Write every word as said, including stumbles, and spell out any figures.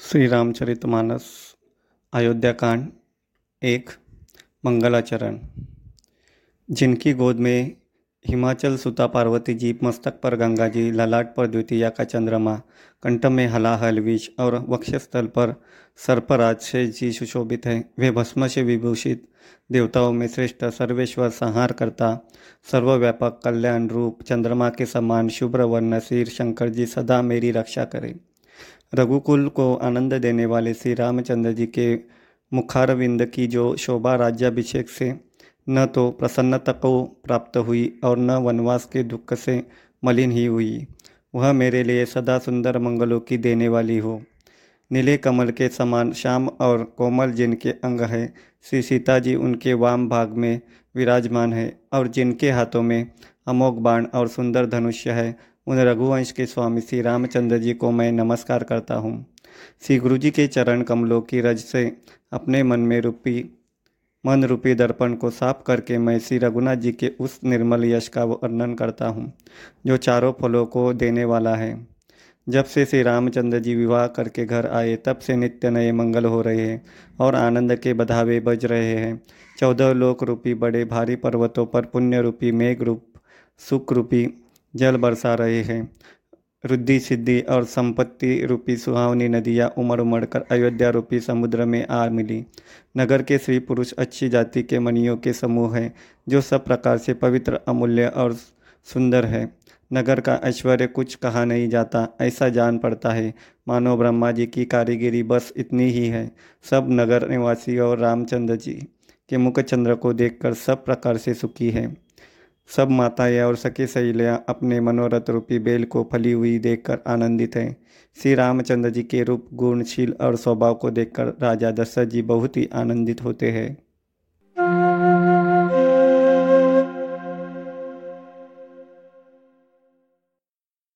श्री रामचरितमानस अयोध्याकांड एक मंगलाचरण। जिनकी गोद में हिमाचल सुता पार्वती जी, मस्तक पर गंगा जी, ललाट पर द्वितीया का चंद्रमा, कंठ में हलाहल विष और वक्षस्थल पर सर्पराज से जी सुशोभित हैं। वे भस्म से विभूषित, देवताओं में श्रेष्ठ, सर्वेश्वर, संहार करता, सर्वव्यापक, कल्याण रूप, चंद्रमा के समान शुभ्र वर्ण सिर शंकर जी सदा मेरी रक्षा करें। रघुकुल को आनंद देने वाले श्री रामचंद्र जी के मुखारविंद की जो शोभा राज्याभिषेक से न तो प्रसन्नता को प्राप्त हुई और न वनवास के दुख से मलिन ही हुई, वह मेरे लिए सदा सुंदर मंगलों की देने वाली हो। नीले कमल के समान श्याम और कोमल जिनके अंग हैं, श्री सीताजी उनके वाम भाग में विराजमान है, और जिनके हाथों में अमोघ बाण और सुंदर धनुष है, उन रघुवंश के स्वामी श्री रामचंद्र जी को मैं नमस्कार करता हूँ। श्री गुरु जी के चरण कमलों की रज से अपने मन में रूपी मन रूपी दर्पण को साफ करके मैं श्री रघुनाथ जी के उस निर्मल यश का वर्णन करता हूँ जो चारों फलों को देने वाला है। जब से श्री रामचंद्र जी विवाह करके घर आए, तब से नित्य नए मंगल हो रहे हैं और आनंद के बधावे बज रहे हैं। चौदह लोक रूपी बड़े भारी पर्वतों पर पुण्य रूपी मेघ रूप सुख रूपी जल बरसा रहे हैं। रुद्धि सिद्धि और संपत्ति रूपी सुहावनी नदियाँ उमड़ उमड़ कर अयोध्या रूपी समुद्र में आ मिली। नगर के स्त्री पुरुष अच्छी जाति के मणियों के समूह हैं जो सब प्रकार से पवित्र, अमूल्य और सुंदर है। नगर का ऐश्वर्य कुछ कहा नहीं जाता, ऐसा जान पड़ता है मानो ब्रह्मा जी की कारीगिरी बस इतनी ही है। सब नगर निवासी और रामचंद्र जी के मुखचंद्र को देखकर सब प्रकार से सुखी है। सब माताएं और सखी सहेलियां अपने मनोरथ रूपी बेल को फली हुई देखकर आनंदित हैं। श्री रामचंद्र जी के रूप, गुणशील और स्वभाव को देखकर राजा दशरथ जी बहुत ही आनंदित होते हैं।